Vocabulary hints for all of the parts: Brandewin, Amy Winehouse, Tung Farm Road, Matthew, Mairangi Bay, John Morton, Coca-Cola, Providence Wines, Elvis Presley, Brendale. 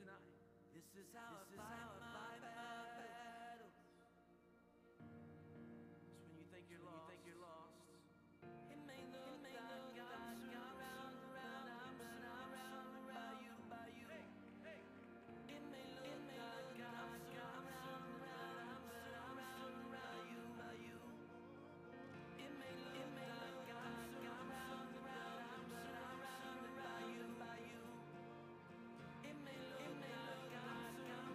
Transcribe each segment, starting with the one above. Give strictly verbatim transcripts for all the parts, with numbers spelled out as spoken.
tonight. This is how this I is fight, how my, fight battles. my battles. It's when you think, you're, when lost. You think you're lost. It may look it may like God's around, around, I'm surrounded by you, by you. Hey, hey. It may look it may like God's around, I'm surrounded by you, by you. It may look like God's around, I'm surrounded by you, by you. It may look like God's around.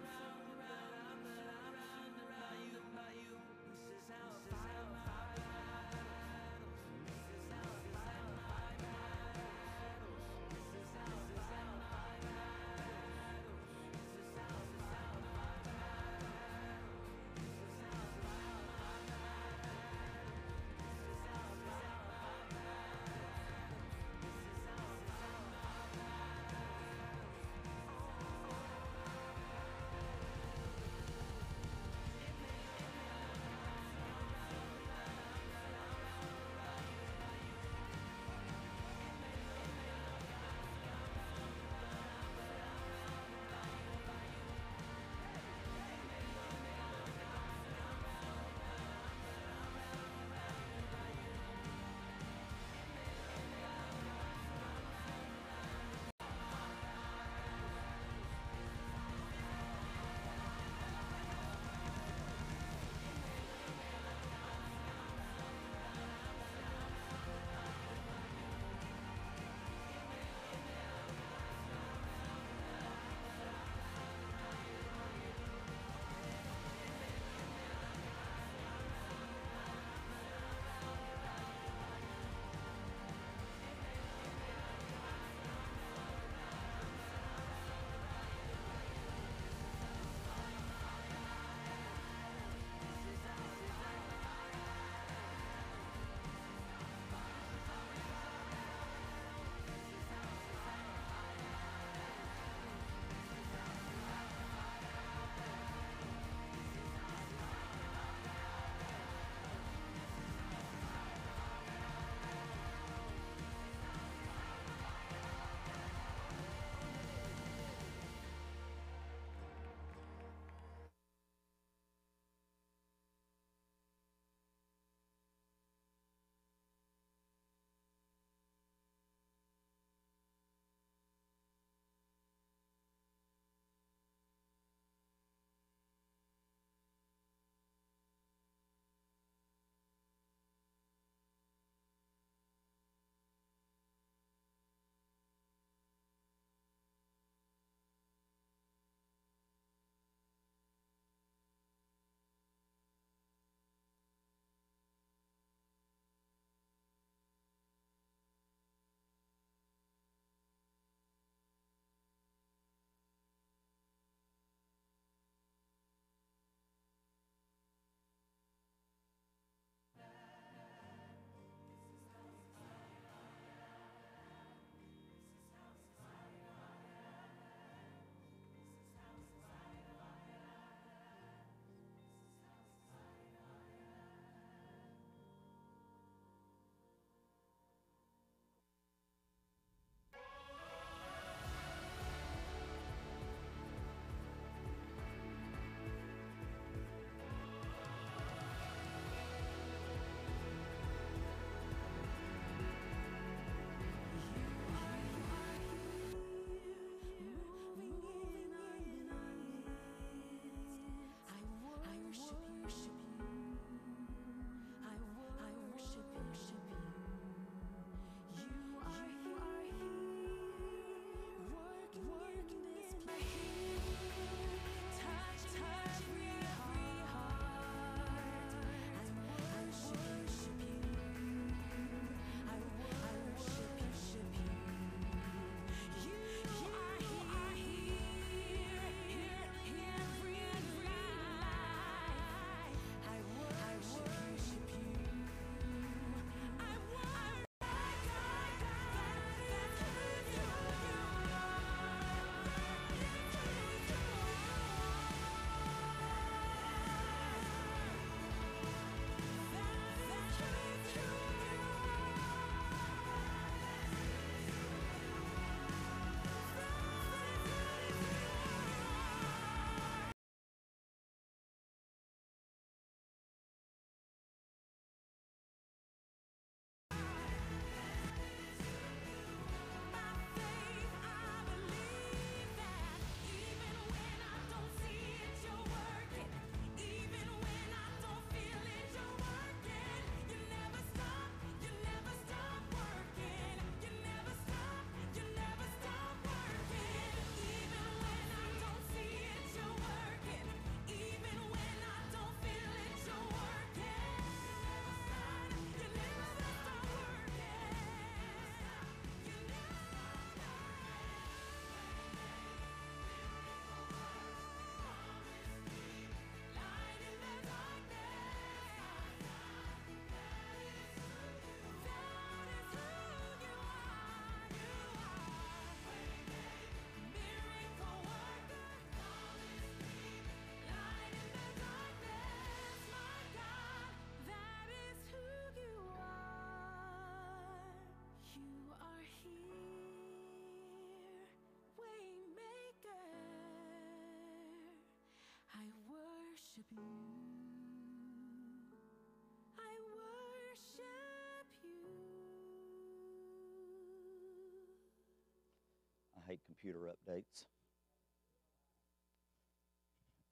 hate computer updates.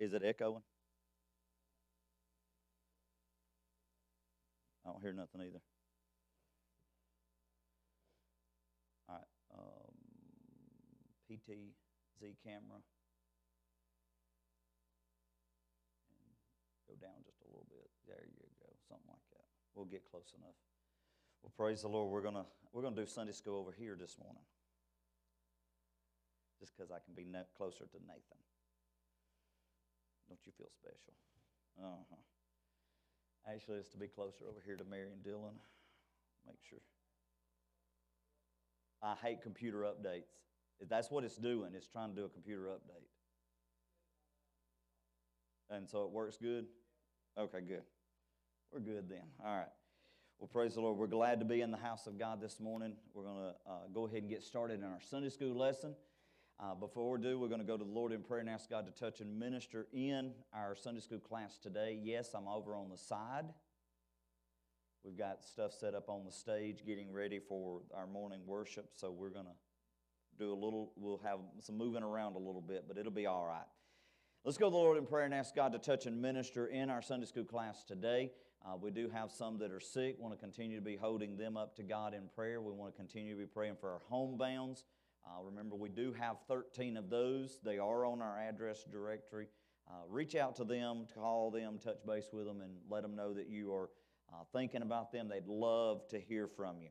Is it echoing? I don't hear nothing either. All right. Um, P T Z camera. And go down just a little bit. There you go. Something like that. We'll get close enough. Well, praise the Lord. We're gonna we're gonna do Sunday school over here this morning. Just because I can be no, closer to Nathan. Don't you feel special? Uh-huh. Actually, it's to be closer over here to Mary and Dylan. Make sure. I hate computer updates. That's what it's doing. It's trying to do a computer update. And so it works good? Okay, good. We're good then. All right. Well, praise the Lord. We're glad to be in the house of God this morning. We're going to uh, go ahead and get started in our Sunday school lesson. Uh, before we do, we're going to go to the Lord in prayer and ask God to touch and minister in our Sunday school class today. Yes, I'm over on the side. We've got stuff set up on the stage getting ready for our morning worship, so we're going to do a little, we'll have some moving around a little bit, but it'll be all right. Let's go to the Lord in prayer and ask God to touch and minister in our Sunday school class today. Uh, we do have some that are sick. We want to continue to be holding them up to God in prayer. We want to continue to be praying for our homebounds. Uh, remember, we do have thirteen of those. They are on our address directory. Uh, reach out to them, call them, touch base with them, and let them know that you are uh, thinking about them. They'd love to hear from you.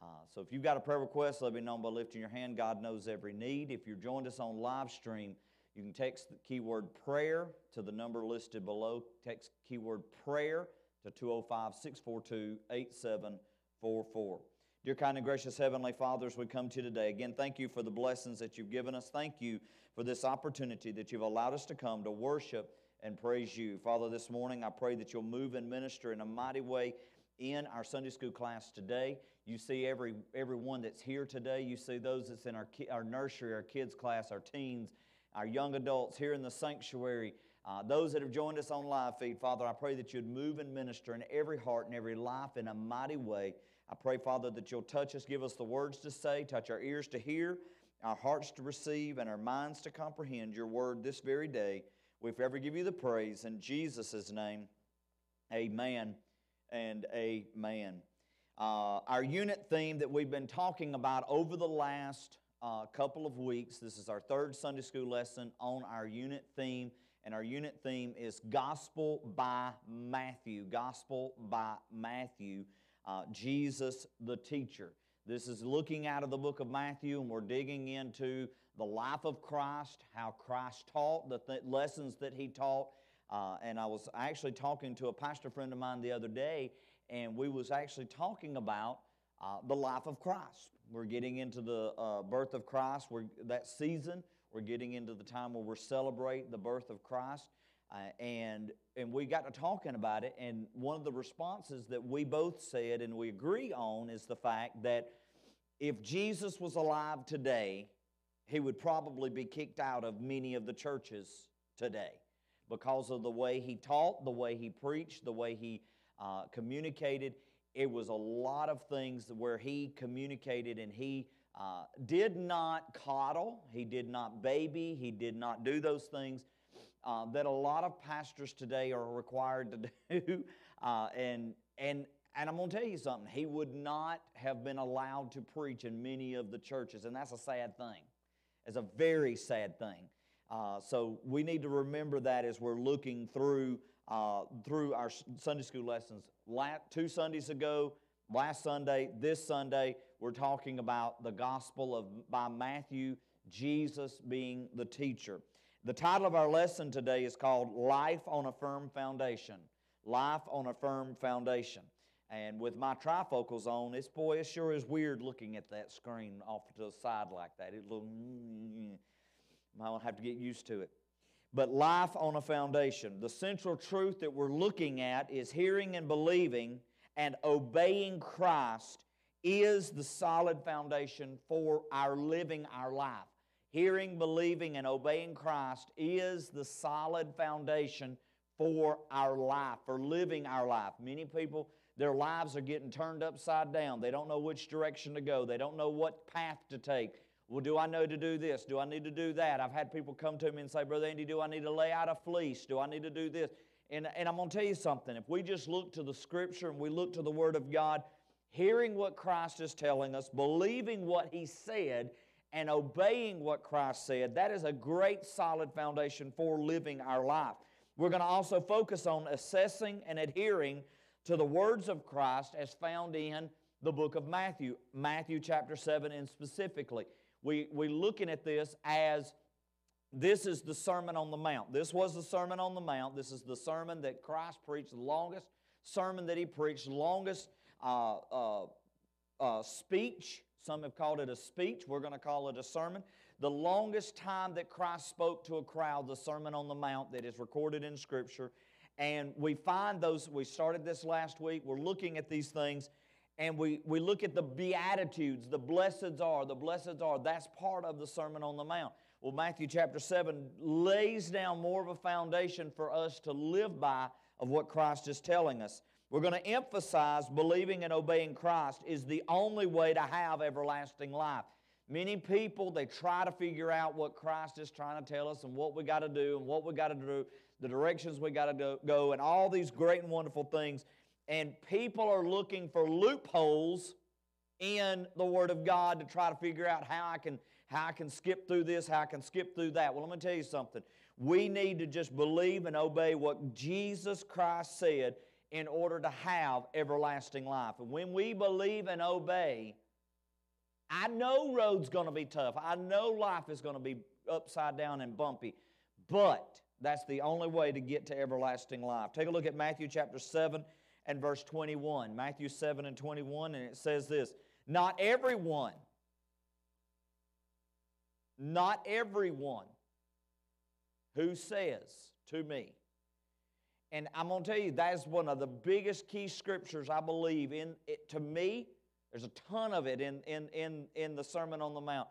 Uh, so if you've got a prayer request, let me know by lifting your hand. God knows every need. If you've joined us on live stream, you can text the keyword prayer to the number listed below. Text keyword prayer to two oh five, six four two, eight seven four four. Dear kind and gracious Heavenly Father, as we come to you today, again, thank you for the blessings that you've given us. Thank you for this opportunity that you've allowed us to come to worship and praise you. Father, this morning I pray that you'll move and minister in a mighty way in our Sunday school class today. You see every everyone that's here today. You see those that's in our, our nursery, our kids' class, our teens, our young adults here in the sanctuary, uh, those that have joined us on live feed. Father, I pray that you'd move and minister in every heart and every life in a mighty way. I pray, Father, that you'll touch us, give us the words to say, touch our ears to hear, our hearts to receive, and our minds to comprehend your word this very day. We forever give you the praise in Jesus' name. Amen and amen. Uh, our unit theme that we've been talking about over the last uh, couple of weeks, this is our third Sunday school lesson on our unit theme, and our unit theme is Gospel by Matthew, Gospel by Matthew. Uh, Jesus the teacher. This is looking out of the book of Matthew, and we're digging into the life of Christ, how Christ taught, the th lessons that he taught. Uh, and I was actually talking to a pastor friend of mine the other day, and we was actually talking about uh, the life of Christ. We're getting into the uh, birth of Christ. We're, that season, we're getting into the time where we're celebrating the birth of Christ. Uh, and and we got to talking about it, and one of the responses that we both said and we agree on is the fact that if Jesus was alive today, he would probably be kicked out of many of the churches today because of the way he taught, the way he preached, the way he uh, communicated. It was a lot of things where he communicated, and he uh, did not coddle, he did not baby, he did not do those things Uh, that a lot of pastors today are required to do, uh, and and and I'm going to tell you something. He would not have been allowed to preach in many of the churches, and that's a sad thing. It's a very sad thing. Uh, so we need to remember that as we're looking through uh, through our Sunday school lessons. La two Sundays ago, last Sunday, this Sunday, we're talking about the Gospel of by Matthew, Jesus being the teacher. The title of our lesson today is called Life on a Firm Foundation. Life on a Firm Foundation. And with my trifocals on, it's, boy, it sure is weird looking at that screen off to the side like that. It little, I don't have to get used to it. But life on a foundation. The central truth that we're looking at is hearing and believing and obeying Christ is the solid foundation for our living our life. Hearing, believing, and obeying Christ is the solid foundation for our life, for living our life. Many people, their lives are getting turned upside down. They don't know which direction to go. They don't know what path to take. Well, do I know to do this? Do I need to do that? I've had people come to me and say, Brother Andy, do I need to lay out a fleece? Do I need to do this? And, and I'm going to tell you something. If we just look to the Scripture and we look to the Word of God, hearing what Christ is telling us, believing what He said, and obeying what Christ said, that is a great solid foundation for living our life. We're going to also focus on assessing and adhering to the words of Christ as found in the book of Matthew, Matthew chapter seven and specifically. We, we're looking at this as this is the Sermon on the Mount. This was the Sermon on the Mount. This is the sermon that Christ preached, the longest sermon that He preached, longest uh, uh, uh, speech. Some have called it a speech. We're going to call it a sermon. The longest time that Christ spoke to a crowd, the Sermon on the Mount that is recorded in Scripture. And we find those, we started this last week, we're looking at these things, and we, we look at the Beatitudes, the blesseds are, the blesseds are. That's part of the Sermon on the Mount. Well, Matthew chapter seven lays down more of a foundation for us to live by of what Christ is telling us. We're going to emphasize believing and obeying Christ is the only way to have everlasting life. Many people, they try to figure out what Christ is trying to tell us and what we got to do and what we got to do, the directions we got to go, and all these great and wonderful things. And people are looking for loopholes in the Word of God to try to figure out how I can, how I can skip through this, how I can skip through that. Well, I'm going to tell you something. We need to just believe and obey what Jesus Christ said in order to have everlasting life. And when we believe and obey, I know road's going to be tough. I know life is going to be upside down and bumpy, but that's the only way to get to everlasting life. Take a look at Matthew chapter seven and verse twenty-one. Matthew seven and twenty-one, and it says this, Not everyone, not everyone who says to me, and I'm going to tell you, that's one of the biggest key scriptures I believe in it to me. There's a ton of it in, in, in, in the Sermon on the Mount.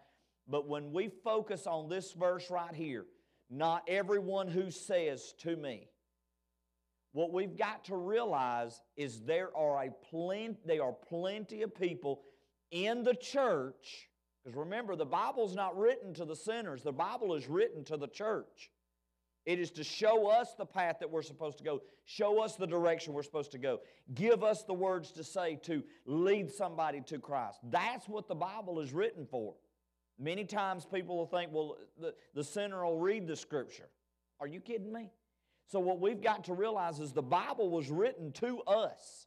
But when we focus on this verse right here, not everyone who says to me, what we've got to realize is there are, a plen- there are plenty of people in the church, because remember, the Bible's not written to the sinners. The Bible is written to the church. It is to show us the path that we're supposed to go, show us the direction we're supposed to go, give us the words to say to lead somebody to Christ. That's what the Bible is written for. Many times people will think, well, the, the sinner will read the Scripture. Are you kidding me? So what we've got to realize is the Bible was written to us.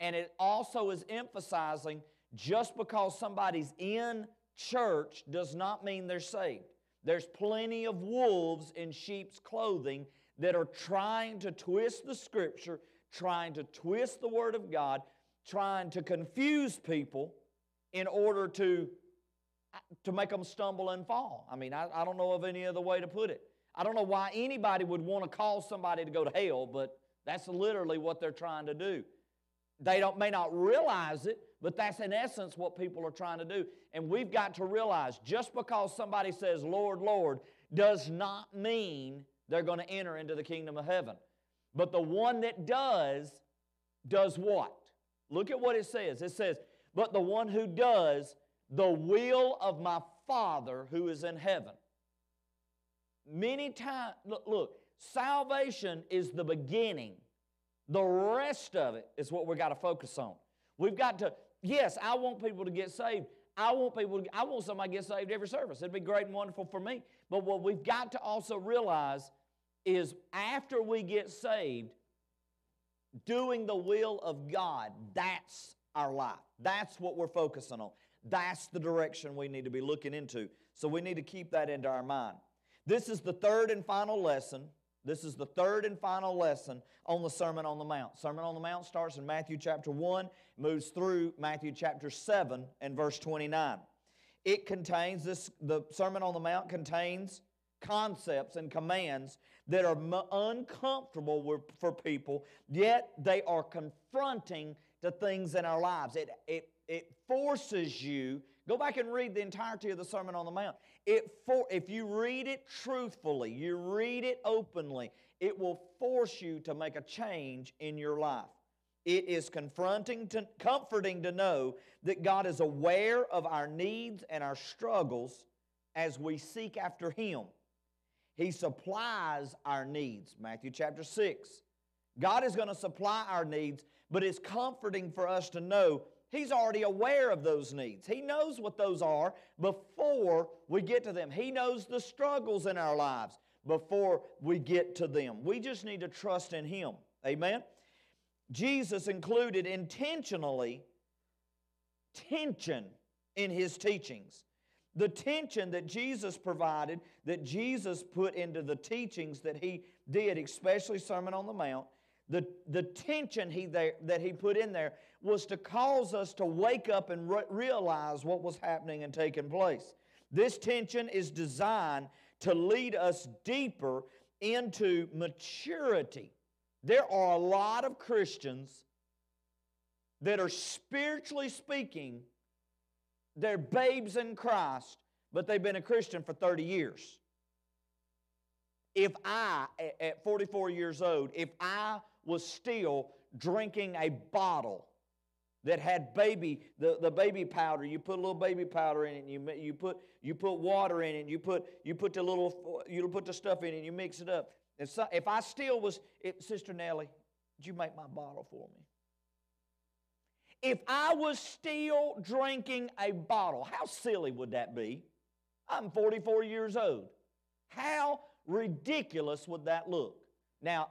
And it also is emphasizing just because somebody's in church does not mean they're saved. There's plenty of wolves in sheep's clothing that are trying to twist the Scripture, trying to twist the Word of God, trying to confuse people in order to, to make them stumble and fall. I mean, I, I don't know of any other way to put it. I don't know why anybody would want to call somebody to go to hell, but that's literally what they're trying to do. They don't, may not realize it, but that's in essence what people are trying to do. And we've got to realize just because somebody says, Lord, Lord, does not mean they're going to enter into the kingdom of heaven. But the one that does, does what? Look at what it says. It says, but the one who does the will of my Father who is in heaven. Many times, look, look, salvation is the beginning. The rest of it is what we've got to focus on. We've got to, yes, I want people to get saved. I want people to, I want somebody to get saved every service. It'd be great and wonderful for me. But what we've got to also realize is after we get saved, doing the will of God, that's our life. That's what we're focusing on. That's the direction we need to be looking into. So we need to keep that into our mind. This is the third and final lesson. This is the third and final lesson on the Sermon on the Mount. Sermon on the Mount starts in Matthew chapter one, moves through Matthew chapter seven and verse twenty-nine. It contains, this, the Sermon on the Mount contains concepts and commands that are uncomfortable for people, yet they are confronting to things in our lives. It, it, it forces you, go back and read the entirety of the Sermon on the Mount. It for, if you read it truthfully, you read it openly, it will force you to make a change in your life. It is confronting to, comforting to know that God is aware of our needs and our struggles as we seek after Him. He supplies our needs. Matthew chapter six. God is going to supply our needs, but it's comforting for us to know He's already aware of those needs. He knows what those are before we get to them. He knows the struggles in our lives before we get to them. We just need to trust in Him. Amen? Jesus included intentionally tension in His teachings. The tension that Jesus provided, that Jesus put into the teachings that He did, especially Sermon on the Mount, the, the tension he there, that He put in there was to cause us to wake up and re- realize what was happening and taking place. This tension is designed to lead us deeper into maturity. There are a lot of Christians that are spiritually speaking, they're babes in Christ, but they've been a Christian for thirty years. If I, at forty-four years old, if I was still drinking a bottle that had baby, the, the baby powder, you put a little baby powder in it, and you, you, put, you put water in it, and you put, you, put the little, you put the stuff in it, and you mix it up. If, so, if I still was, it, Sister Nellie, did you make my bottle for me? If I was still drinking a bottle, how silly would that be? I'm forty-four years old. How ridiculous would that look? Now,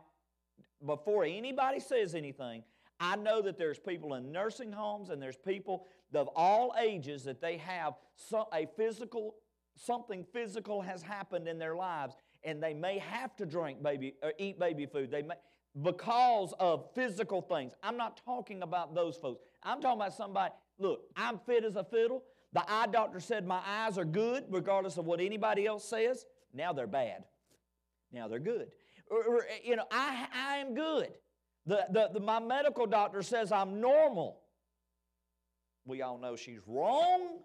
before anybody says anything, I know that there's people in nursing homes and there's people of all ages that they have a physical, something physical has happened in their lives, and they may have to drink baby or eat baby food. They may, because of physical things. I'm not talking about those folks. I'm talking about somebody, look, I'm fit as a fiddle. The eye doctor said my eyes are good, regardless of what anybody else says. Now they're bad. Now they're good. Or, or, you know, I, I am good. The, the, the, my medical doctor says I'm normal. We all know she's wrong.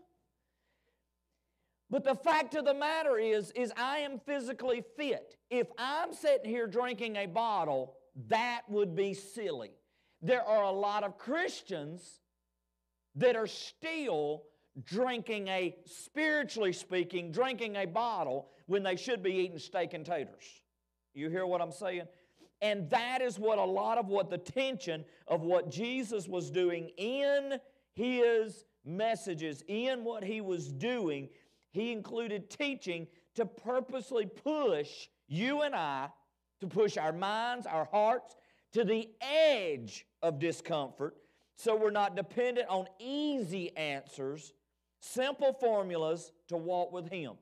But the fact of the matter is, is I am physically fit. If I'm sitting here drinking a bottle, that would be silly. There are a lot of Christians that are still drinking a, spiritually speaking, drinking a bottle when they should be eating steak and taters. You hear what I'm saying? And that is what a lot of what the tension of what Jesus was doing in His messages, in what He was doing, He included teaching to purposely push you and I, to push our minds, our hearts, to the edge of discomfort so we're not dependent on easy answers, simple formulas to walk with Him.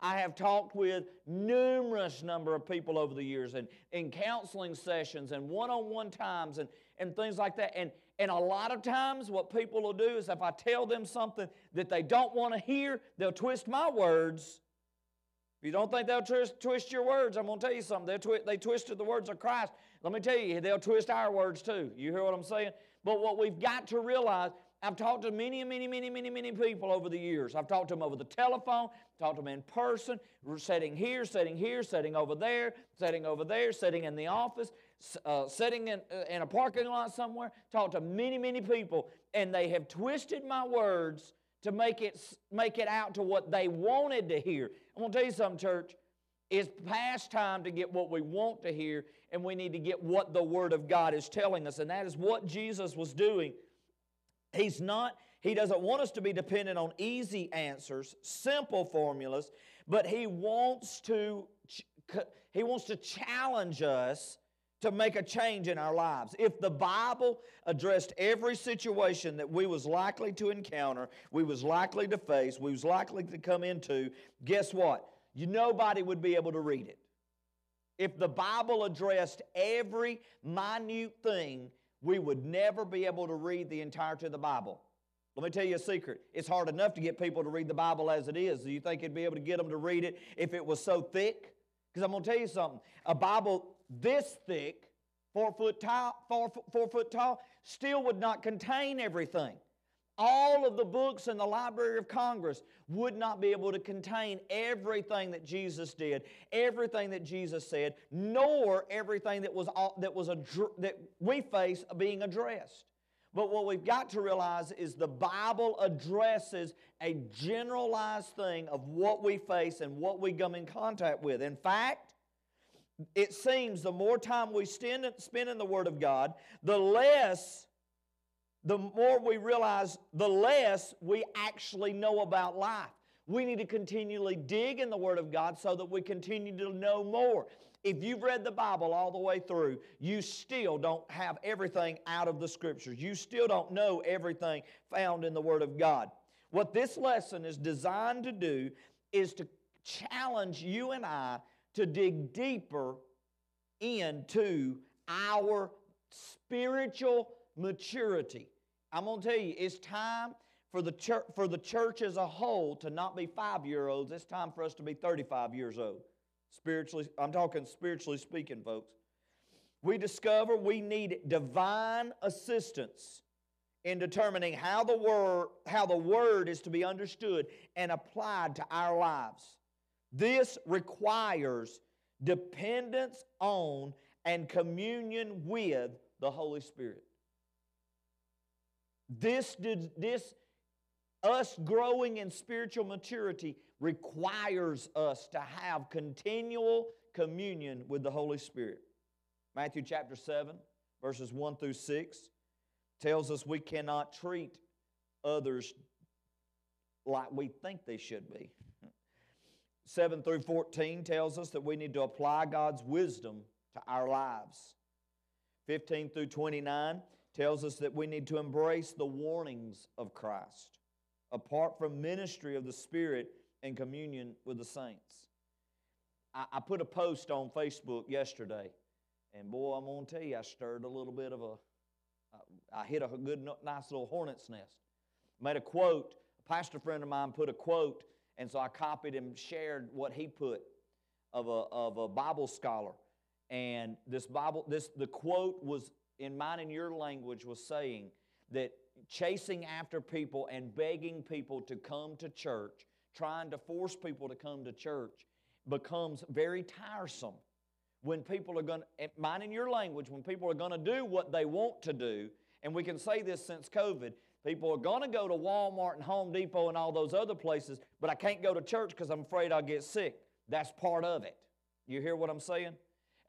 I have talked with numerous number of people over the years and in counseling sessions and one-on-one times and, and things like that. And, and a lot of times what people will do is if I tell them something that they don't want to hear, they'll twist my words. If you don't think they'll twist, twist your words, I'm going to tell you something. They, twi- they twisted the words of Christ. Let me tell you, they'll twist our words too. You hear what I'm saying? But what we've got to realize, I've talked to many, many, many, many, many people over the years. I've talked to them over the telephone, talked to them in person, sitting here, sitting here, sitting over there, sitting over there, sitting in the office, uh, sitting in, uh, in a parking lot somewhere. Talked to many, many people, and they have twisted my words to make it, make it out to what they wanted to hear. I'm going to tell you something, church. It's past time to get what we want to hear, and we need to get what the Word of God is telling us, and that is what Jesus was doing. He's not, He doesn't want us to be dependent on easy answers, simple formulas, but He wants to, He wants to challenge us to make a change in our lives. If the Bible addressed every situation that we was likely to encounter, we was likely to face, we was likely to come into, guess what? You, nobody would be able to read it. If the Bible addressed every minute thing, we would never be able to read the entirety of the Bible. Let me tell you a secret. It's hard enough to get people to read the Bible as it is. Do you think you'd be able to get them to read it if it was so thick? Because I'm going to tell you something. A Bible this thick, four foot tall, four, four foot tall, still would not contain everything. all of the books in the Library of Congress would not be able to contain everything that Jesus did, everything that Jesus said, nor everything that was that was that we face being addressed. But what we've got to realize is the Bible addresses a generalized thing of what we face and what we come in contact with. In fact, it seems the more time we spend in the Word of God, the less... the more we realize, the less we actually know about life. We need to continually dig in the Word of God so that we continue to know more. If you've read the Bible all the way through, you still don't have everything out of the Scriptures. You still don't know everything found in the Word of God. What this lesson is designed to do is to challenge you and I to dig deeper into our spiritual maturity. I'm going to tell you, it's time for the, church, for the church as a whole to not be five-year-olds. It's time for us to be thirty-five years old. Spiritually, I'm talking spiritually speaking, folks. We discover we need divine assistance in determining how the word, how the Word is to be understood and applied to our lives. This requires dependence on and communion with the Holy Spirit. This, this, us growing in spiritual maturity requires us to have continual communion with the Holy Spirit. Matthew chapter seven, verses one through six, tells us we cannot treat others like we think they should be. seven through fourteen tells us that we need to apply God's wisdom to our lives. fifteen through twenty-nine tells us that we need to embrace the warnings of Christ, apart from ministry of the Spirit and communion with the saints. I, I put a post on Facebook yesterday, and boy, I'm going to tell you, I stirred a little bit of a, I, I hit a good, nice little hornet's nest. Made a quote, a pastor friend of mine put a quote, and so I copied and shared what he put of a, of a Bible scholar. And this Bible, this the quote was, in mine and your language, was saying that chasing after people and begging people to come to church, trying to force people to come to church, becomes very tiresome when people are going to, mine and your language, when people are going to do what they want to do, and we can say this since COVID, people are going to go to Walmart and Home Depot and all those other places, but I can't go to church because I'm afraid I'll get sick. That's part of it. You hear what I'm saying?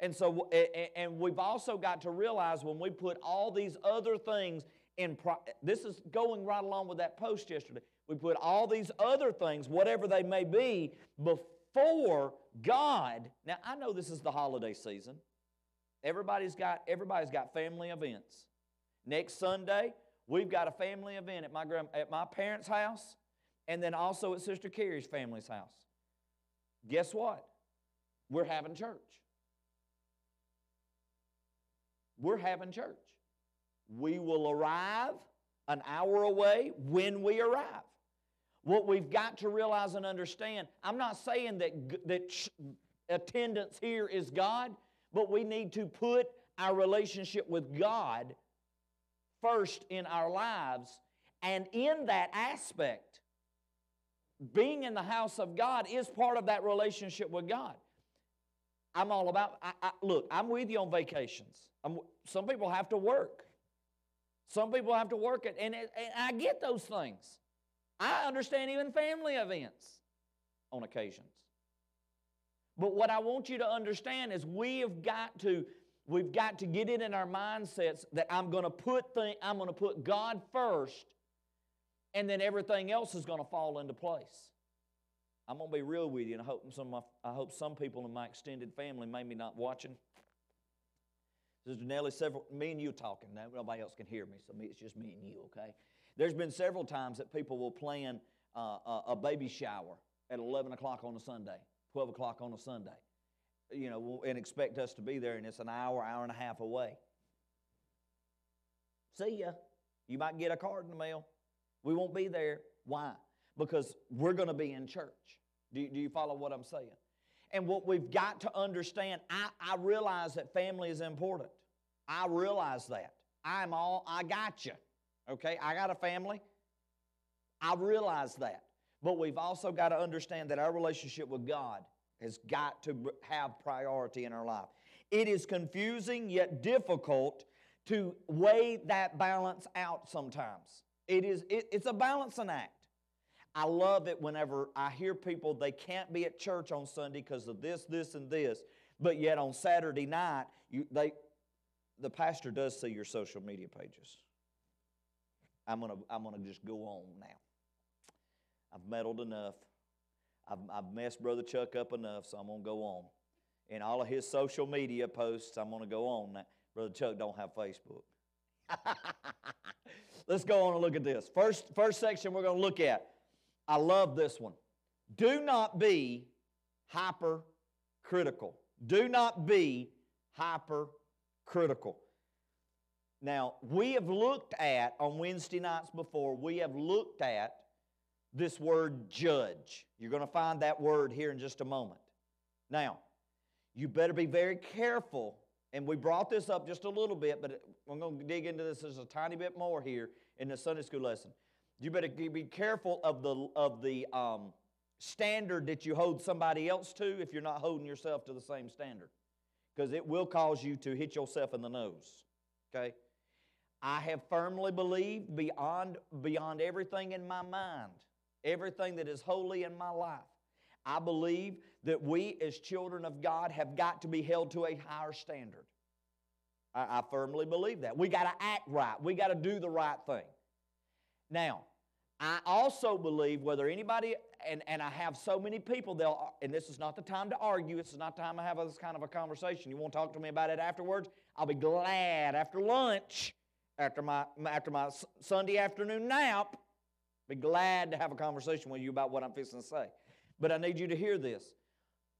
And so, and we've also got to realize when we put all these other things in, this is going right along with that post yesterday, we put all these other things, whatever they may be, before God. Now, I know this is the holiday season. Everybody's got, everybody's got family events. Next Sunday, we've got a family event at my, grand, at my parents' house, and then also at Sister Carrie's family's house. Guess what? We're having church. We're having church. We will arrive an hour away when we arrive. What we've got to realize and understand, I'm not saying that, that attendance here is God, but we need to put our relationship with God first in our lives. And in that aspect, being in the house of God is part of that relationship with God. I'm all about, I, I, look, I'm with you on vacations. I'm, some people have to work. Some people have to work, at, and, it, and I get those things. I understand even family events on occasions. But what I want you to understand is we have got to, we've got to get it in our mindsets that I'm going to put thing, I'm going to put God first, and then everything else is going to fall into place. I'm going to be real with you, and I hope some, of my, I hope some people in my extended family may be not watching. Sister Nellie, several, me and you talking. Now, nobody else can hear me, so it's just me and you, okay? There's been several times that people will plan uh, a baby shower at eleven o'clock on a Sunday, twelve o'clock on a Sunday, you know, and expect us to be there, and it's an hour, hour and a half away. See ya. You might get a card in the mail. We won't be there. Why? Because we're going to be in church. Do you, do you follow what I'm saying? And what we've got to understand, I, I realize that family is important. I realize that. I'm all, I got you. Okay, I got a family. I realize that. But we've also got to understand that our relationship with God has got to have priority in our life. It is confusing yet difficult to weigh that balance out sometimes. It is, it, it's a balancing act. I love it whenever I hear people, they can't be at church on Sunday because of this, this, and this, but yet on Saturday night, you, they, the pastor does see your social media pages. I'm going to I'm gonna just go on now. I've meddled enough. I've, I've messed Brother Chuck up enough, so I'm going to go on. In all of his social media posts, I'm going to go on now. Brother Chuck don't have Facebook. Let's go on and look at this. First, first section we're going to look at. I love this one. Do not be hypercritical. Do not be hypercritical. Now, we have looked at, on Wednesday nights before, we have looked at this word judge. You're going to find that word here in just a moment. Now, you better be very careful, and we brought this up just a little bit, but I'm going to dig into this just a tiny bit more here in the Sunday school lesson. You better be careful of the, of the um, standard that you hold somebody else to if you're not holding yourself to the same standard, because it will cause you to hit yourself in the nose, okay? I have firmly believed beyond, beyond everything in my mind, everything that is holy in my life, I believe that we as children of God have got to be held to a higher standard. I, I firmly believe that. We got to act right. We got to do the right thing. Now, I also believe whether anybody, and, and I have so many people, they'll, and this is not the time to argue. This is not the time to have this kind of a conversation. You want to talk to me about it afterwards? I'll be glad after lunch, after my, after my Sunday afternoon nap, be glad to have a conversation with you about what I'm fixing to say. But I need you to hear this.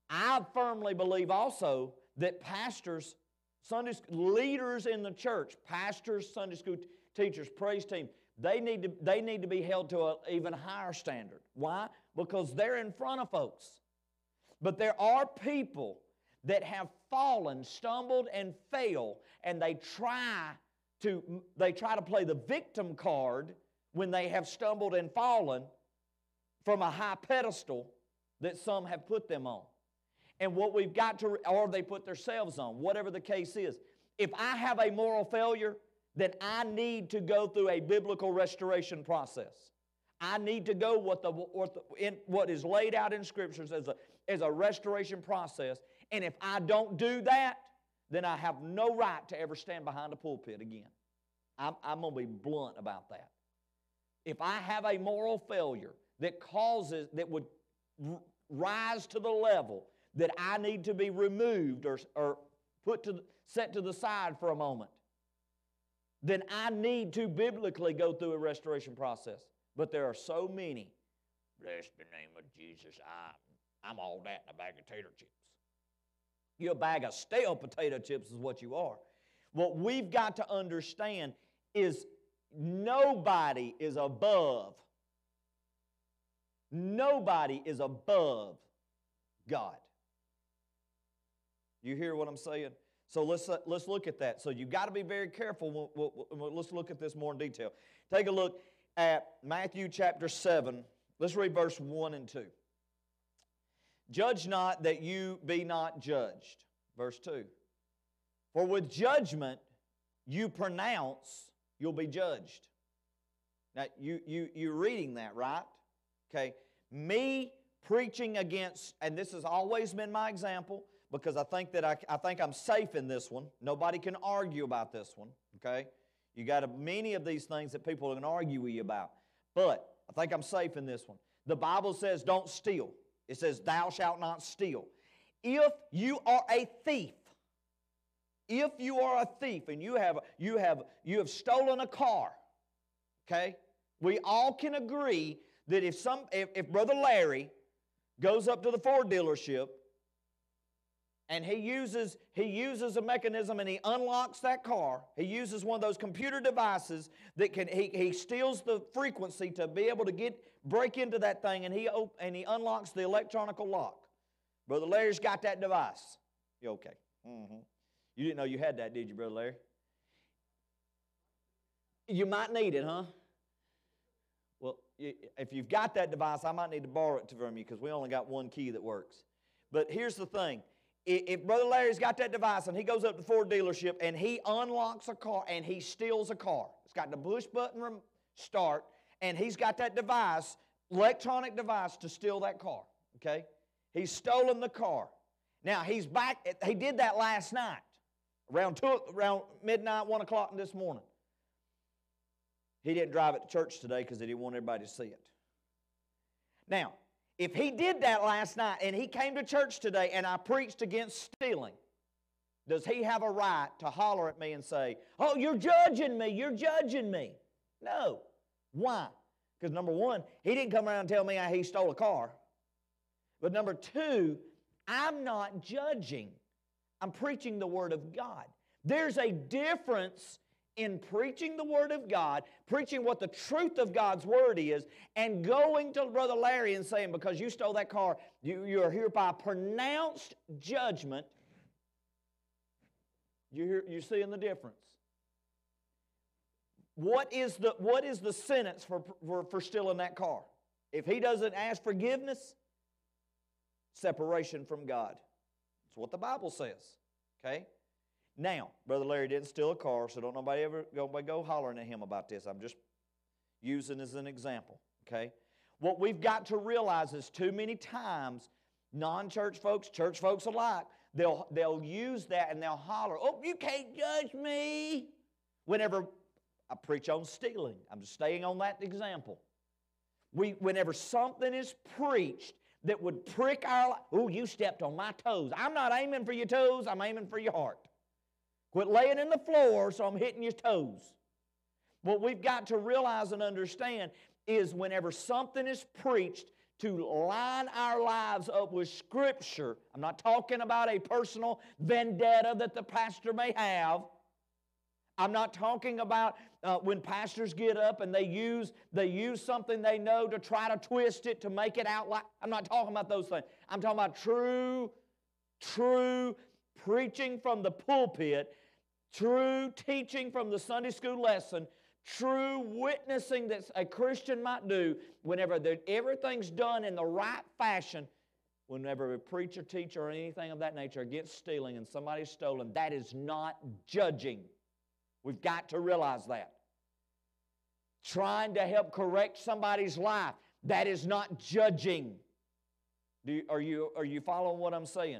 I firmly believe also that pastors, Sunday leaders in the church, pastors, Sunday school teachers, praise team, they need to, they need to be held to an even higher standard. Why? Because they're in front of folks. But there are people that have fallen, stumbled, and failed, and they try to, they try to play the victim card when they have stumbled and fallen from a high pedestal that some have put them on. And what we've got to, or they put themselves on, whatever the case is. If I have a moral failure, then I need to go through a biblical restoration process. I need to go what, the, what, the, in, what is laid out in scriptures as a, as a restoration process. And if I don't do that, then I have no right to ever stand behind a pulpit again. I'm, I'm going to be blunt about that. If I have a moral failure that causes, that would rise to the level that I need to be removed or, or put to, set to the side for a moment, then I need to biblically go through a restoration process. But there are so many, bless the name of Jesus, I, I'm all that in a bag of tater chips. You're a bag of stale potato chips is what you are. What we've got to understand is nobody is above. Nobody is above God. You hear what I'm saying? So let's, uh, let's look at that. So you've got to be very careful. We'll, we'll, we'll, let's look at this more in detail. Take a look at Matthew chapter seven. Let's read verse one and two. Judge not that you be not judged. Verse two. For with judgment you pronounce, you'll be judged. Now, you, you, you're reading that, right? Okay. Me preaching against, and this has always been my example, because I think that I, I think I'm safe in this one. Nobody can argue about this one, okay? You got a, many of these things that people can argue with you about, but I think I'm safe in this one. The Bible says don't steal. It says thou shalt not steal. If you are a thief, if you are a thief and you have, you have, you have stolen a car, okay? We all can agree that if, some, if, if Brother Larry goes up to the Ford dealership and he uses, he uses a mechanism and he unlocks that car. He uses one of those computer devices that can, he, he steals the frequency to be able to get, break into that thing and he, op, and he unlocks the electronic lock. Brother Larry's got that device. You okay? Mm-hmm. You didn't know you had that, did you, Brother Larry? You might need it, huh? Well, if you've got that device, I might need to borrow it from you because we only got one key that works. But here's the thing. If Brother Larry's got that device and he goes up to Ford dealership and he unlocks a car and he steals a car, it's got the push button start, and he's got that device, electronic device, to steal that car, okay? He's stolen the car. Now, he's back. He did that last night, around, two, around midnight, one o'clock this morning. He didn't drive it to church today because he didn't want everybody to see it. Now, if he did that last night and he came to church today and I preached against stealing, does he have a right to holler at me and say, oh, you're judging me, you're judging me? No. Why? Because number one, he didn't come around and tell me how he stole a car. But number two, I'm not judging. I'm preaching the Word of God. There's a difference in preaching the Word of God, preaching what the truth of God's Word is, and going to Brother Larry and saying, because you stole that car, you, you are hereby pronounced judgment. You're, you're seeing the difference. What is the, what is the sentence for, for, for stealing that car? If he doesn't ask forgiveness, separation from God. That's what the Bible says, okay? Now, Brother Larry didn't steal a car, so don't nobody ever go, go hollering at him about this. I'm just using as an example, okay? What we've got to realize is too many times non-church folks, church folks alike, they'll, they'll use that and they'll holler, oh, you can't judge me. Whenever I preach on stealing, I'm just staying on that example. We, whenever something is preached that would prick our life, oh, you stepped on my toes. I'm not aiming for your toes, I'm aiming for your heart. Quit laying in the floor so I'm hitting your toes. What we've got to realize and understand is whenever something is preached to line our lives up with Scripture, I'm not talking about a personal vendetta that the pastor may have. I'm not talking about uh, when pastors get up and they use, they use something they know to try to twist it to make it out like, I'm not talking about those things. I'm talking about true, true preaching from the pulpit, true teaching from the Sunday school lesson, true witnessing that a Christian might do whenever everything's done in the right fashion. Whenever a preacher, teacher, or anything of that nature gets stealing and somebody's stolen, that is not judging. We've got to realize that. Trying to help correct somebody's life, that is not judging. Do you, are, you, are you following what I'm saying?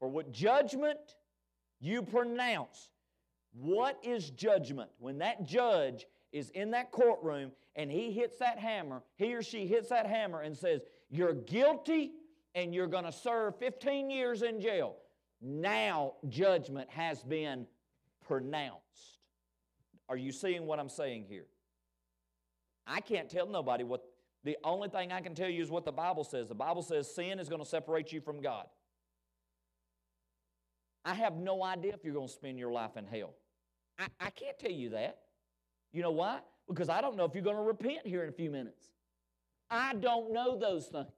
For what judgment you pronounce. What is judgment? When that judge is in that courtroom and he hits that hammer, he or she hits that hammer and says, you're guilty and you're going to serve fifteen years in jail. Now judgment has been pronounced. Are you seeing what I'm saying here? I can't tell nobody what, the only thing I can tell you is what the Bible says. The Bible says sin is going to separate you from God. I have no idea if you're going to spend your life in hell. I, I can't tell you that. You know why? Because I don't know if you're going to repent here in a few minutes. I don't know those things.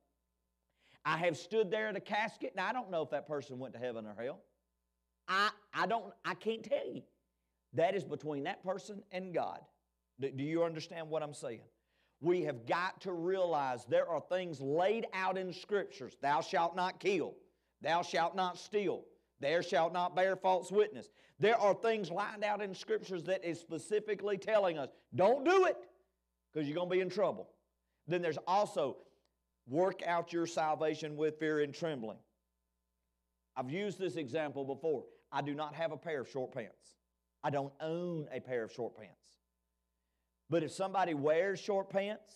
I have stood there at a casket, and I don't know if that person went to heaven or hell. I, I, don't, I can't tell you. That is between that person and God. Do, do you understand what I'm saying? We have got to realize there are things laid out in Scriptures. Thou shalt not kill. Thou shalt not steal. There shalt not bear false witness. There are things lined out in Scriptures that is specifically telling us, don't do it because you're going to be in trouble. Then there's also, work out your salvation with fear and trembling. I've used this example before. I do not have a pair of short pants. I don't own a pair of short pants. But if somebody wears short pants,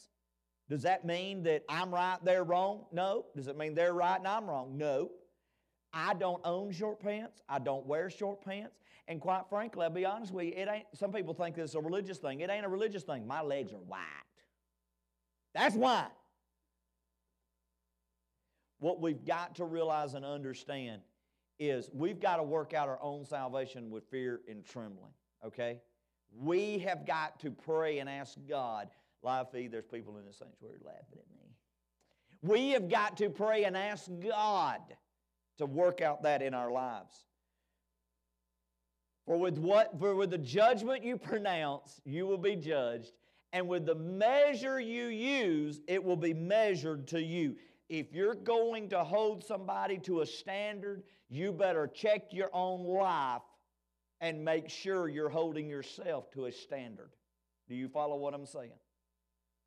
does that mean that I'm right, they're wrong? No. Does it mean they're right and I'm wrong? No. I don't own short pants. I don't wear short pants. And quite frankly, I'll be honest with you, it ain't, some people think this is a religious thing. It ain't a religious thing. My legs are wide. That's why. What we've got to realize and understand is we've got to work out our own salvation with fear and trembling, okay? We have got to pray and ask God. Live feed, there's people in the sanctuary laughing at me. We have got to pray and ask God to work out that in our lives. For with what, for with the judgment you pronounce, you will be judged, And with the measure you use, it will be measured to you. If you're going to hold somebody to a standard, you better check your own life and make sure you're holding yourself to a standard. Do you follow what I'm saying?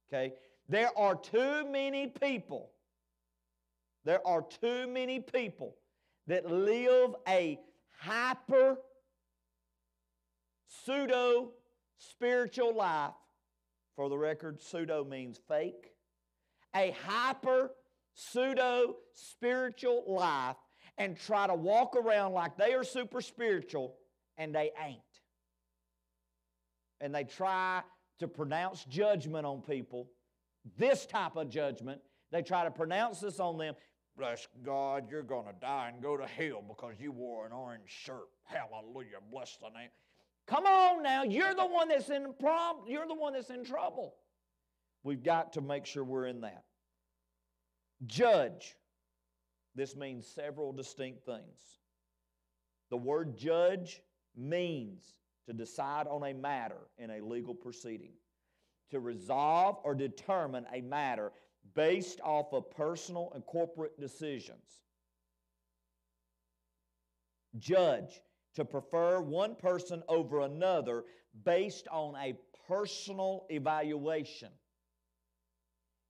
Okay? There are too many people, there are too many people that live a hyper, pseudo, spiritual life. For the record, pseudo means fake. A hyper, pseudo, spiritual life, and try to walk around like they are super spiritual, and they ain't. And they try to pronounce judgment on people, this type of judgment. They try to pronounce this on them. Bless God, you're going to die and go to hell because you wore an orange shirt. Hallelujah, bless the name. Come on now, you're the one that's in problem. You're the one that's in trouble. We've got to make sure we're in that. Judge. This means several distinct things. The word judge means to decide on a matter in a legal proceeding, to resolve or determine a matter based off of personal and corporate decisions. Judge, to prefer one person over another based on a personal evaluation.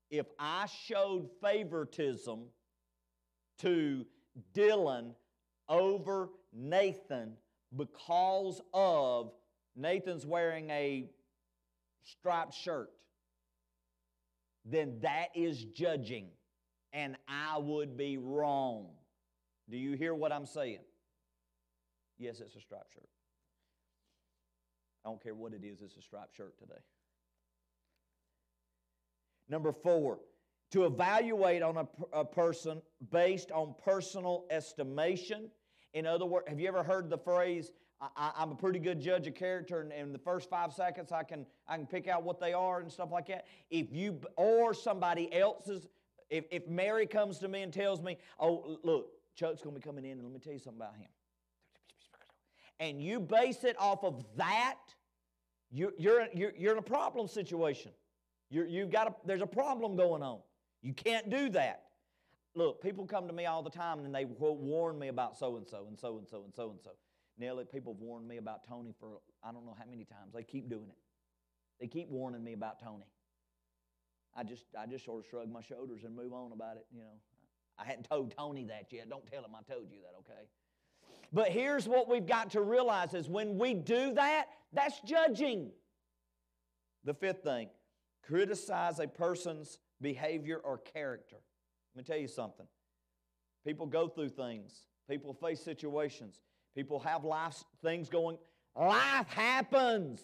If I showed favoritism to Dylan over Nathan because of Nathan's wearing a striped shirt, then that is judging, and I would be wrong. Do you hear what I'm saying? Yes, it's a striped shirt. I don't care what it is, it's a striped shirt today. Number four, to evaluate on a, a person based on personal estimation. In other words, have you ever heard the phrase, I, I'm a pretty good judge of character, and in the first five seconds I can, I can pick out what they are and stuff like that? If you, or somebody else's, if, if Mary comes to me and tells me, oh, look, Chuck's going to be coming in, and let me tell you something about him. And you base it off of that, you're, you're, you're, you're in a problem situation. You're, you've got a, there's a problem going on. You can't do that. Look, people come to me all the time and they warn me about so-and-so and so-and-so and so-and-so. Nellie, people have warned me about Tony for I don't know how many times. They keep doing it. They keep warning me about Tony. I just, I just sort of shrug my shoulders and move on about it, you know. I hadn't told Tony that yet. Don't tell him I told you that, okay? But here's what we've got to realize is when we do that, that's judging. The fifth thing, criticize a person's behavior or character. Let me tell you something. People go through things. People face situations. People have life, things going. Life happens.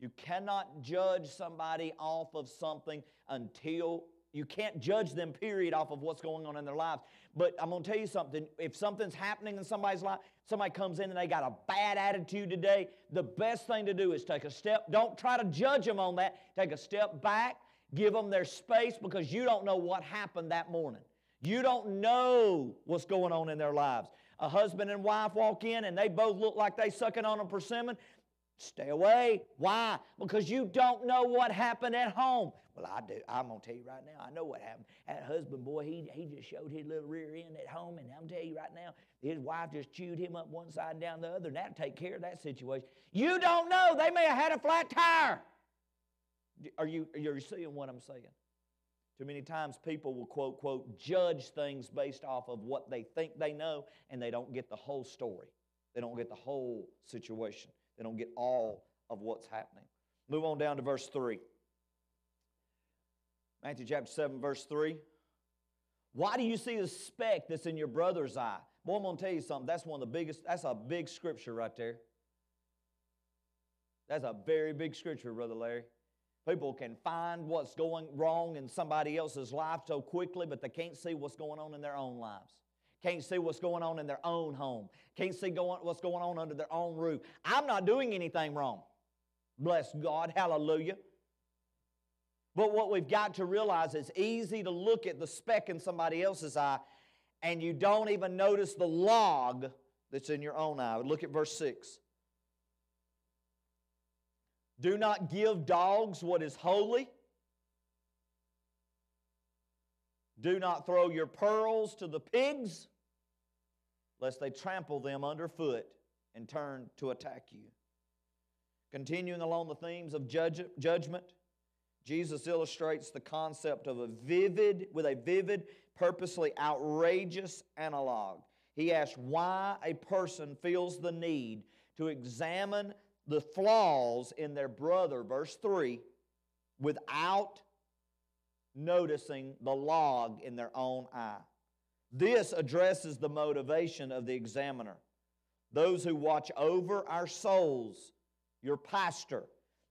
You cannot judge somebody off of something until you can't judge them, period, off of what's going on in their lives. But I'm going to tell you something. If something's happening in somebody's life, somebody comes in and they got a bad attitude today, the best thing to do is take a step. Don't try to judge them on that. Take a step back. Give them their space because you don't know what happened that morning. You don't know what's going on in their lives. A husband and wife walk in and they both look like they're sucking on a persimmon. Stay away. Why? Because you don't know what happened at home. Well, I do. I'm going to tell you right now, I know what happened. That husband, boy, he, he just showed his little rear end at home, and I'm telling you right now, his wife just chewed him up one side and down the other, and that'll take care of that situation. You don't know. They may have had a flat tire. Are you, are you seeing what I'm saying? Too many times people will, quote, quote, judge things based off of what they think they know, and they don't get the whole story. They don't get the whole situation. They don't get all of what's happening. Move on down to verse three. Matthew chapter seven, verse three. Why do you see the speck that's in your brother's eye? Boy, I'm going to tell you something. That's one of the biggest, that's a big scripture right there. That's a very big scripture, Brother Larry. People can find what's going wrong in somebody else's life so quickly, but they can't see what's going on in their own lives. Can't see what's going on in their own home. Can't see going, what's going on under their own roof. I'm not doing anything wrong. Bless God. Hallelujah. But what we've got to realize is it's easy to look at the speck in somebody else's eye and you don't even notice the log that's in your own eye. Look at verse six. Do not give dogs what is holy. Do not throw your pearls to the pigs, lest they trample them underfoot and turn to attack you. Continuing along the themes of judge, judgment, Jesus illustrates the concept of a vivid, with a vivid, purposely outrageous analog. He asks why a person feels the need to examine the flaws in their brother, verse three, without noticing the log in their own eye. This addresses the motivation of the examiner. Those who watch over our souls, your pastor,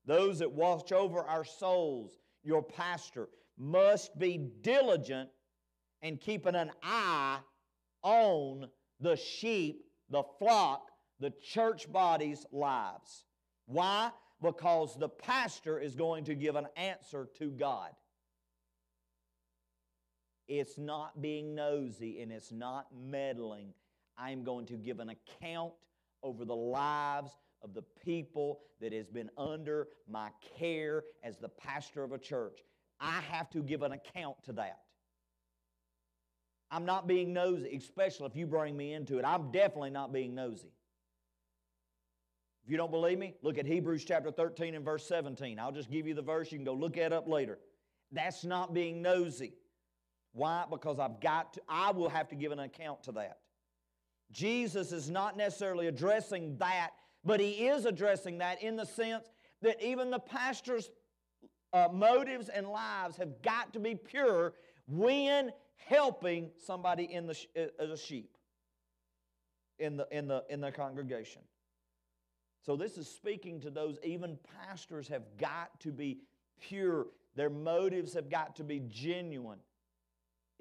those that watch over our souls, your pastor, must be diligent in keeping an eye on the sheep, the flock, the church body's lives. Why? Because the pastor is going to give an answer to God. It's not being nosy and it's not meddling. I'm going to give an account over the lives of the people that has been under my care as the pastor of a church. I have to give an account to that. I'm not being nosy, especially if you bring me into it. I'm definitely not being nosy. If you don't believe me, look at Hebrews chapter thirteen and verse seventeen. I'll just give you the verse. You can go look that up later. That's not being nosy. Why? Because I've got to, I will have to give an account to that. Jesus is not necessarily addressing that, but He is addressing that in the sense that even the pastor's uh, motives and lives have got to be pure when helping somebody in the as a sheep in the in the in the congregation. So this is speaking to those. Even pastors have got to be pure. Their motives have got to be genuine.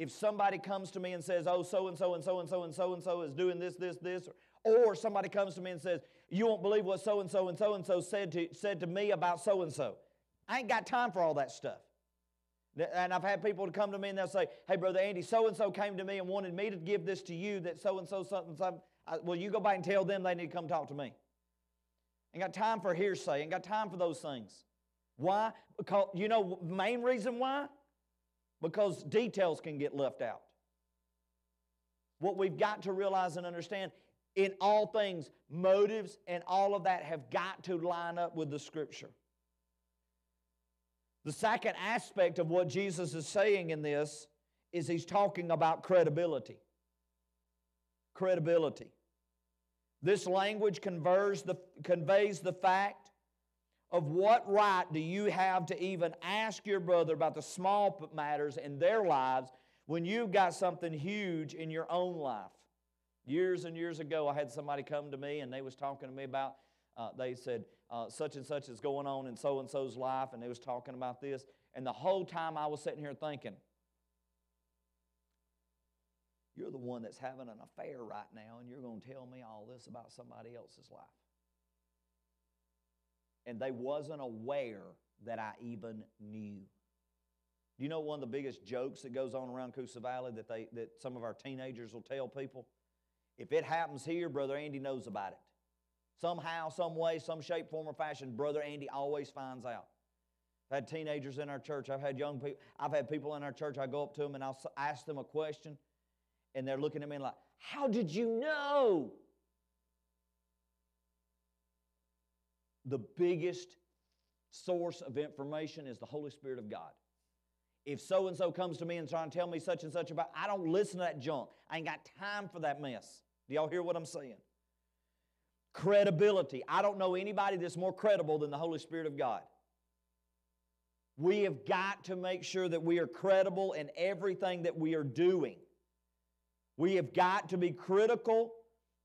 If somebody comes to me and says, oh, so-and-so and so-and-so and so-and-so is doing this, this, this, or somebody comes to me and says, you won't believe what so-and-so and so-and-so said to, said to me about so-and-so. I ain't got time for all that stuff. And I've had people come to me and they'll say, hey, Brother Andy, so-and-so came to me and wanted me to give this to you, that so-and-so, something, something. Well, you go back and tell them they need to come talk to me. Ain't got time for hearsay. Ain't got time for those things. Why? Because, you know, main reason why? Because details can get left out. What we've got to realize and understand, in all things, motives and all of that have got to line up with the Scripture. The second aspect of what Jesus is saying in this is He's talking about credibility. Credibility. This language conveys the, conveys the fact of what right do you have to even ask your brother about the small matters in their lives when you've got something huge in your own life. Years and years ago, I had somebody come to me and they was talking to me about, uh, they said, uh, such and such is going on in so-and-so's life, and they was talking about this. And the whole time I was sitting here thinking, you're the one that's having an affair right now, and you're going to tell me all this about somebody else's life. And they wasn't aware that I even knew. Do you know one of the biggest jokes that goes on around Coosa Valley that, they, that some of our teenagers will tell people? If it happens here, Brother Andy knows about it. Somehow, some way, some shape, form, or fashion, Brother Andy always finds out. I've had teenagers in our church. I've had young people. I've had people in our church. I go up to them and I'll ask them a question. And they're looking at me like, how did you know? The biggest source of information is the Holy Spirit of God. If so-and-so comes to me and trying to tell me such and such about, I don't listen to that junk. I ain't got time for that mess. Do y'all hear what I'm saying? Credibility. I don't know anybody that's more credible than the Holy Spirit of God. We have got to make sure that we are credible in everything that we are doing. We have got to be critical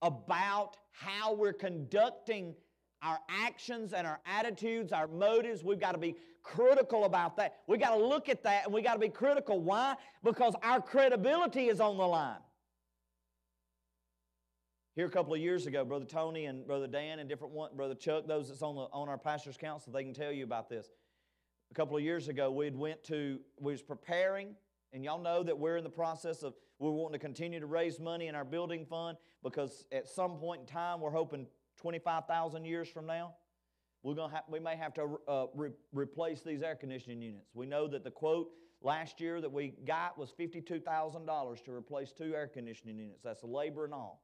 about how we're conducting our actions and our attitudes, our motives. We've got to be critical about that. We've got to look at that and we've got to be critical. Why? Because our credibility is on the line. Here a couple of years ago, Brother Tony and Brother Dan and different one, Brother Chuck, those that's on, the, on our pastor's council, they can tell you about this. A couple of years ago, we had went to, we was preparing. And y'all know that we're in the process of, we're wanting to continue to raise money in our building fund because at some point in time, we're hoping twenty-five thousand years from now, We're gonna have, we may have to uh, re replace these air conditioning units. We know that the quote last year that we got was fifty-two thousand dollars to replace two air conditioning units. That's labor and all.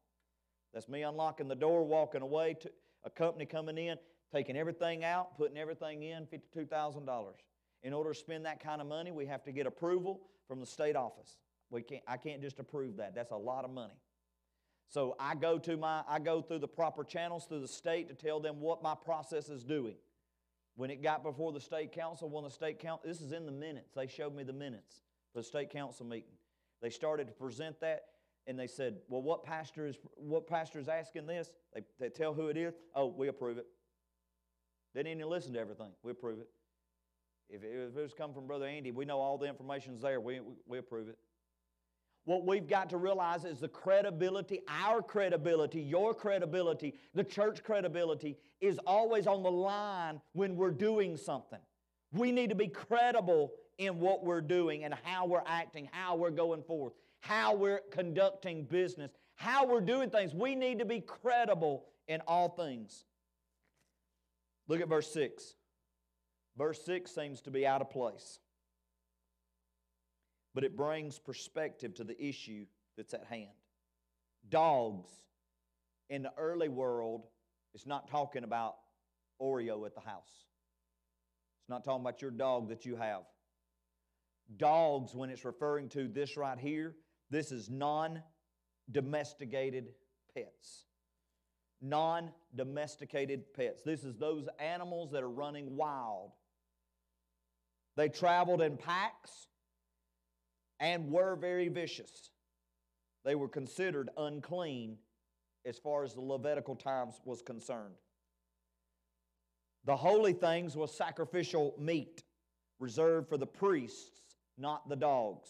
That's me unlocking the door, walking away, to a company coming in, taking everything out, putting everything in, fifty-two thousand dollars. In order to spend that kind of money, we have to get approval from the state office. We can't, I can't just approve that. That's a lot of money. So I go, to my, I go through the proper channels through the state to tell them what my process is doing. When it got before the state council, when the state council, this is in the minutes. They showed me the minutes for the state council meeting. They started to present that, and they said, well, what pastor is, what pastor is asking this? They, they tell who it is. Oh, we approve it. They didn't even listen to everything. We approve it. If it, if it was come from Brother Andy, we know all the information's there. We, we, we approve it. What we've got to realize is the credibility, our credibility, your credibility, the church credibility is always on the line when we're doing something. We need to be credible in what we're doing and how we're acting, how we're going forth, how we're conducting business, how we're doing things. We need to be credible in all things. Look at verse six. Verse six seems to be out of place, but it brings perspective to the issue that's at hand. Dogs in the early world, it's not talking about Oreo at the house. It's not talking about your dog that you have. Dogs, when it's referring to this right here, this is non-domesticated pets. Non-domesticated pets. This is those animals that are running wild. They traveled in packs and were very vicious. They were considered unclean as far as the Levitical times was concerned. The holy things was sacrificial meat reserved for the priests, not the dogs.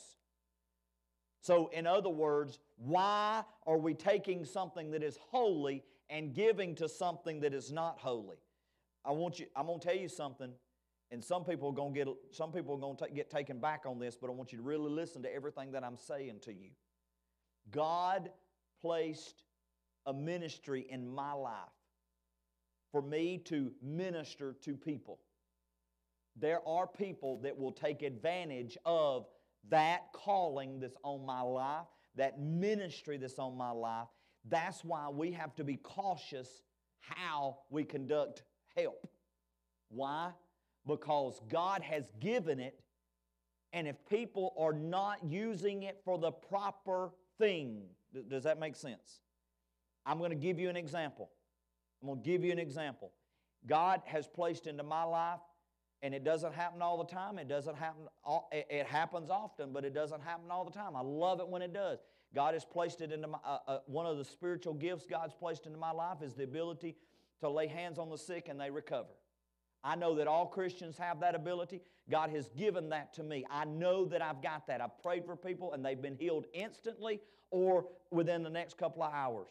So in other words, why are we taking something that is holy and giving to something that is not holy? I want you, I'm going to tell you something. And some people are going to get, some people are going to get taken back on this, but I want you to really listen to everything that I'm saying to you. God placed a ministry in my life for me to minister to people. There are people that will take advantage of that calling that's on my life, that ministry that's on my life. That's why we have to be cautious how we conduct help. Why? Because God has given it, and if people are not using it for the proper thing, does that make sense? I'm going to give you an example. I'm going to give you an example. God has placed into my life, and it doesn't happen all the time. It doesn't happen. It happens often, but it doesn't happen all the time. I love it when it does. God has placed it into my, uh, uh, one of the spiritual gifts God's placed into my life is the ability to lay hands on the sick and they recover. I know that all Christians have that ability. God has given that to me. I know that I've got that. I've prayed for people and they've been healed instantly or within the next couple of hours.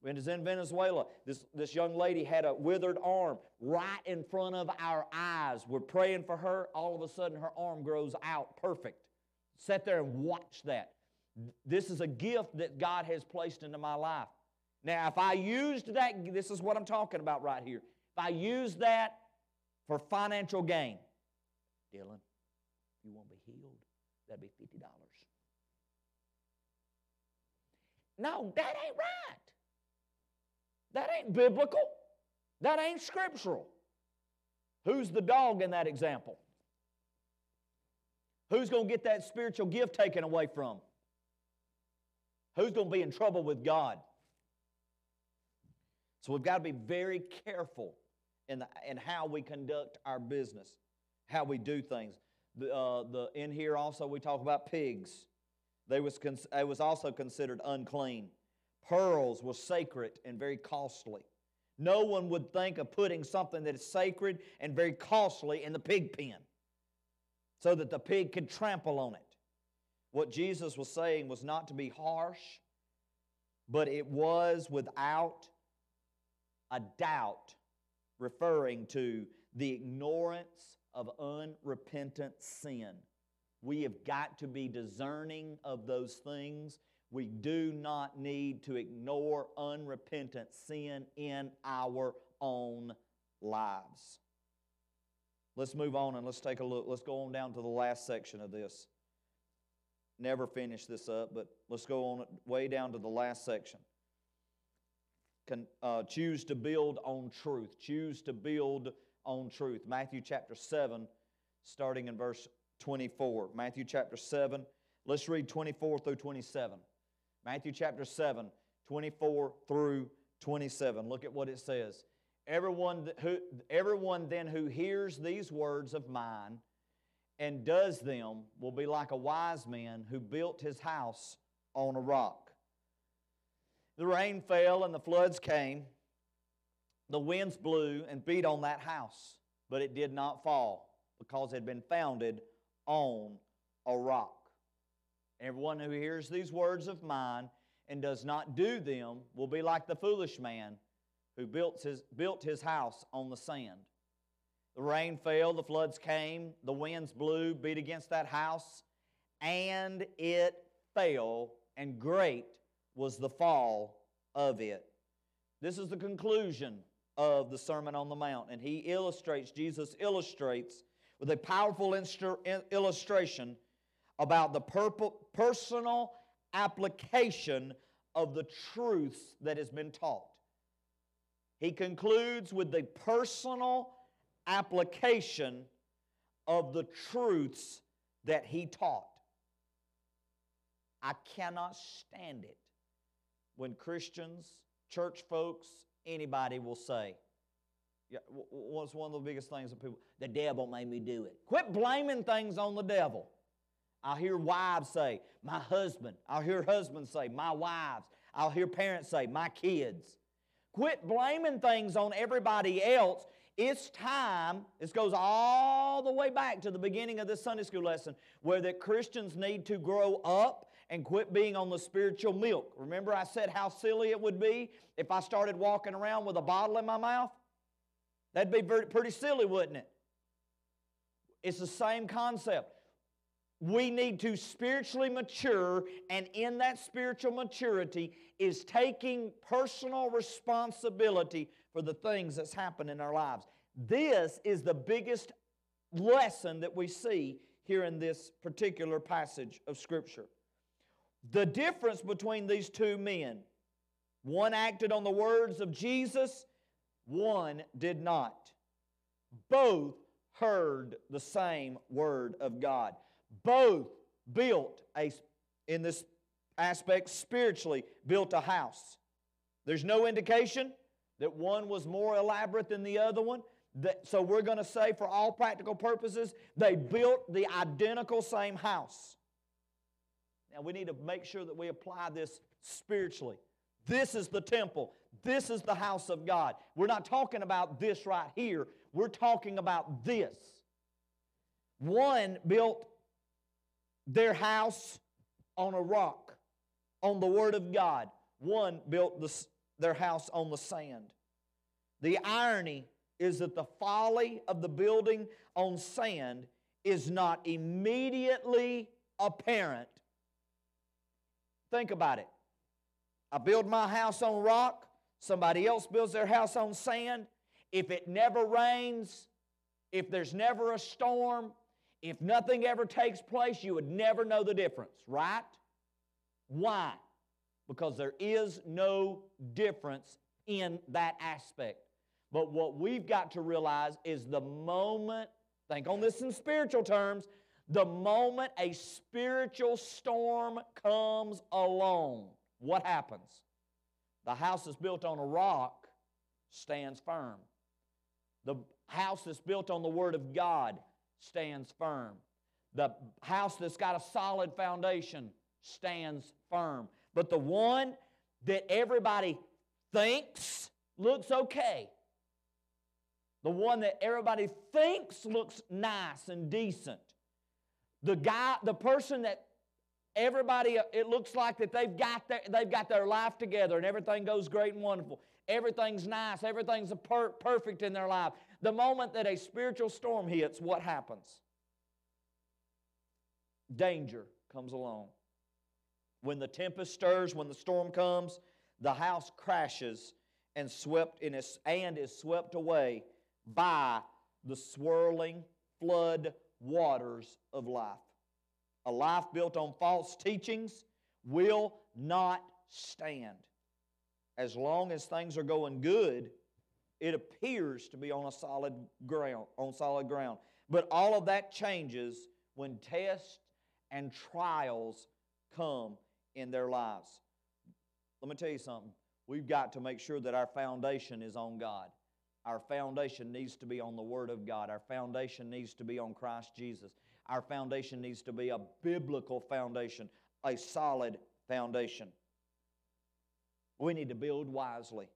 When it was in Venezuela, this, this young lady had a withered arm right in front of our eyes. We're praying for her. All of a sudden, her arm grows out perfect. Sit there and watch that. This is a gift that God has placed into my life. Now, if I used that, this is what I'm talking about right here. If I used that for financial gain. Dylan, if you want to be healed, that'd be fifty dollars. No, that ain't right. That ain't biblical. That ain't scriptural. Who's the dog in that example? Who's going to get that spiritual gift taken away from? Who's going to be in trouble with God? So we've got to be very careful in, the, in how we conduct our business, how we do things. The, uh, the, in here also we talk about pigs. They was, they was also considered unclean. Pearls were sacred and very costly. No one would think of putting something that is sacred and very costly in the pig pen so that the pig could trample on it. What Jesus was saying was not to be harsh, but it was without a doubt referring to the ignorance of unrepentant sin. We have got to be discerning of those things. We do not need to ignore unrepentant sin in our own lives. Let's move on and let's take a look. Let's go on down to the last section of this. Never finish this up, but let's go on way down to the last section. Can, uh, choose to build on truth. Choose to build on truth. Matthew chapter seven, starting in verse twenty-four. Matthew chapter seven. Let's read twenty-four through twenty-seven. Matthew chapter seven, twenty-four through twenty-seven. Look at what it says. Everyone, who, everyone then who hears these words of mine and does them will be like a wise man who built his house on a rock. The rain fell and the floods came. The winds blew and beat on that house, but it did not fall because it had been founded on a rock. Everyone who hears these words of mine and does not do them will be like the foolish man who built his, built his house on the sand. The rain fell, the floods came, the winds blew, beat against that house, and it fell, and great was the fall of it. This is the conclusion of the Sermon on the Mount, and he illustrates, Jesus illustrates with a powerful instru- illustration about the personal application of the truths that has been taught. He concludes with the personal application of the truths that he taught. I cannot stand it when Christians, church folks, anybody will say, yeah, what's one of the biggest things that people, the devil made me do it. Quit blaming things on the devil. I'll hear wives say, my husband. I'll hear husbands say, my wives. I'll hear parents say, my kids. Quit blaming things on everybody else. It's time, this goes all the way back to the beginning of this Sunday school lesson, where that Christians need to grow up and quit being on the spiritual milk. Remember I said how silly it would be if I started walking around with a bottle in my mouth? That'd be pretty silly, wouldn't it? It's the same concept. We need to spiritually mature, and in that spiritual maturity is taking personal responsibility for the things that's happened in our lives. This is the biggest lesson that we see here in this particular passage of Scripture. The difference between these two men, one acted on the words of Jesus, one did not. Both heard the same word of God. Both built, a, in this aspect spiritually, built a house. There's no indication that one was more elaborate than the other one. That, so we're going to say for all practical purposes, they built the identical same house. Now we need to make sure that we apply this spiritually. This is the temple. This is the house of God. We're not talking about this right here. We're talking about this. One built their house on a rock, on the Word of God. One built this, their house on the sand. The irony is that the folly of the building on sand is not immediately apparent. Think about it. I build my house on rock. Somebody else builds their house on sand. If it never rains, if there's never a storm, if nothing ever takes place, you would never know the difference, right? Why? Because there is no difference in that aspect. But what we've got to realize is the moment, think on this in spiritual terms, the moment a spiritual storm comes along, what happens? The house that's built on a rock stands firm. The house that's built on the Word of God stands firm. The house that's got a solid foundation stands firm. But the one that everybody thinks looks okay, the one that everybody thinks looks nice and decent, the guy, the person that everybody, it looks like that they've got their, they've got their life together and everything goes great and wonderful. Everything's nice. Everything's per- perfect in their life. The moment that a spiritual storm hits, what happens? Danger comes along. When the tempest stirs, when the storm comes, the house crashes and, swept in its, and is swept away by the swirling flood waters of life. A life built on false teachings will not stand. As long as things are going good, it appears to be on a solid ground, on solid ground. But all of that changes when tests and trials come in their lives. Let me tell you something. We've got to make sure that our foundation is on God. Our foundation needs to be on the Word of God. Our foundation needs to be on Christ Jesus. Our foundation needs to be a biblical foundation, a solid foundation. We need to build wisely.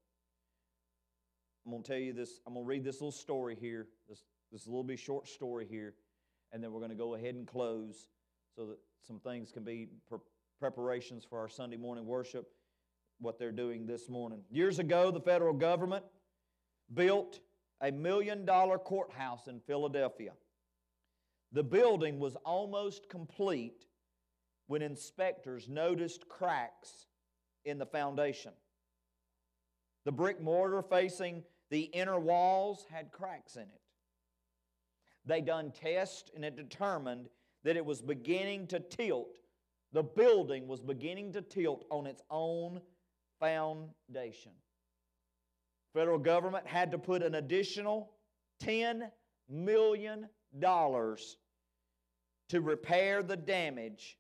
I'm going to tell you this. I'm going to read this little story here, this, this little bit short story here, and then we're going to go ahead and close so that some things can be pre- preparations for our Sunday morning worship, what they're doing this morning. Years ago, the federal government built a million dollar courthouse in Philadelphia. The building was almost complete when inspectors noticed cracks in the foundation. The brick mortar facing the inner walls had cracks in it. They done tests, and it determined that it was beginning to tilt. The building was beginning to tilt on its own foundation. Federal government had to put an additional ten million dollars to repair the damage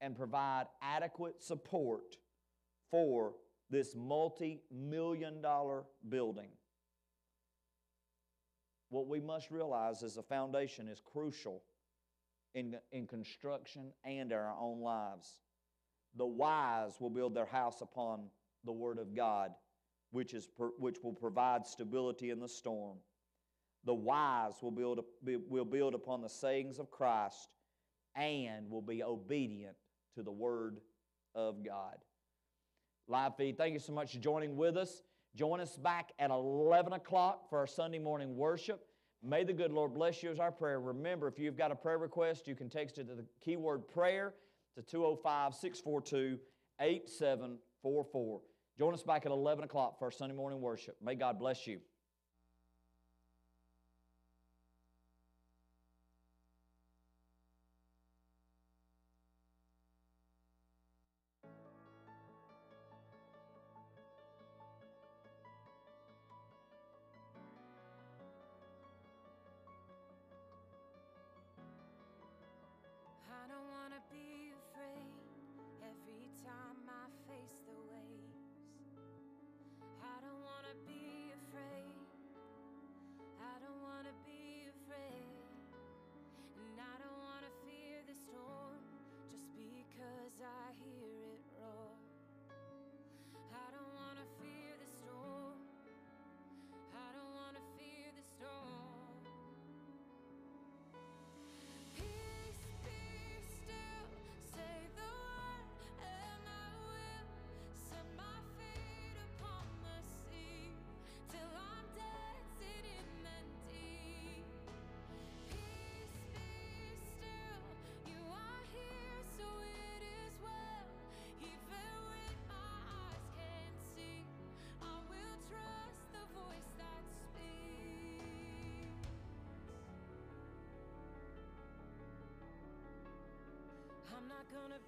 and provide adequate support for this multi-million dollar building. What we must realize is the foundation is crucial in, in construction and in our own lives. The wise will build their house upon the Word of God, which, is, which will provide stability in the storm. The wise will build, will build upon the sayings of Christ and will be obedient to the Word of God. Live feed, thank you so much for joining with us. Join us back at eleven o'clock for our Sunday morning worship. May the good Lord bless you is our prayer. Remember, if you've got a prayer request, you can text it to the keyword prayer to two oh five, six four two, eight seven four four. Join us back at eleven o'clock for our Sunday morning worship. May God bless you. I'm not gonna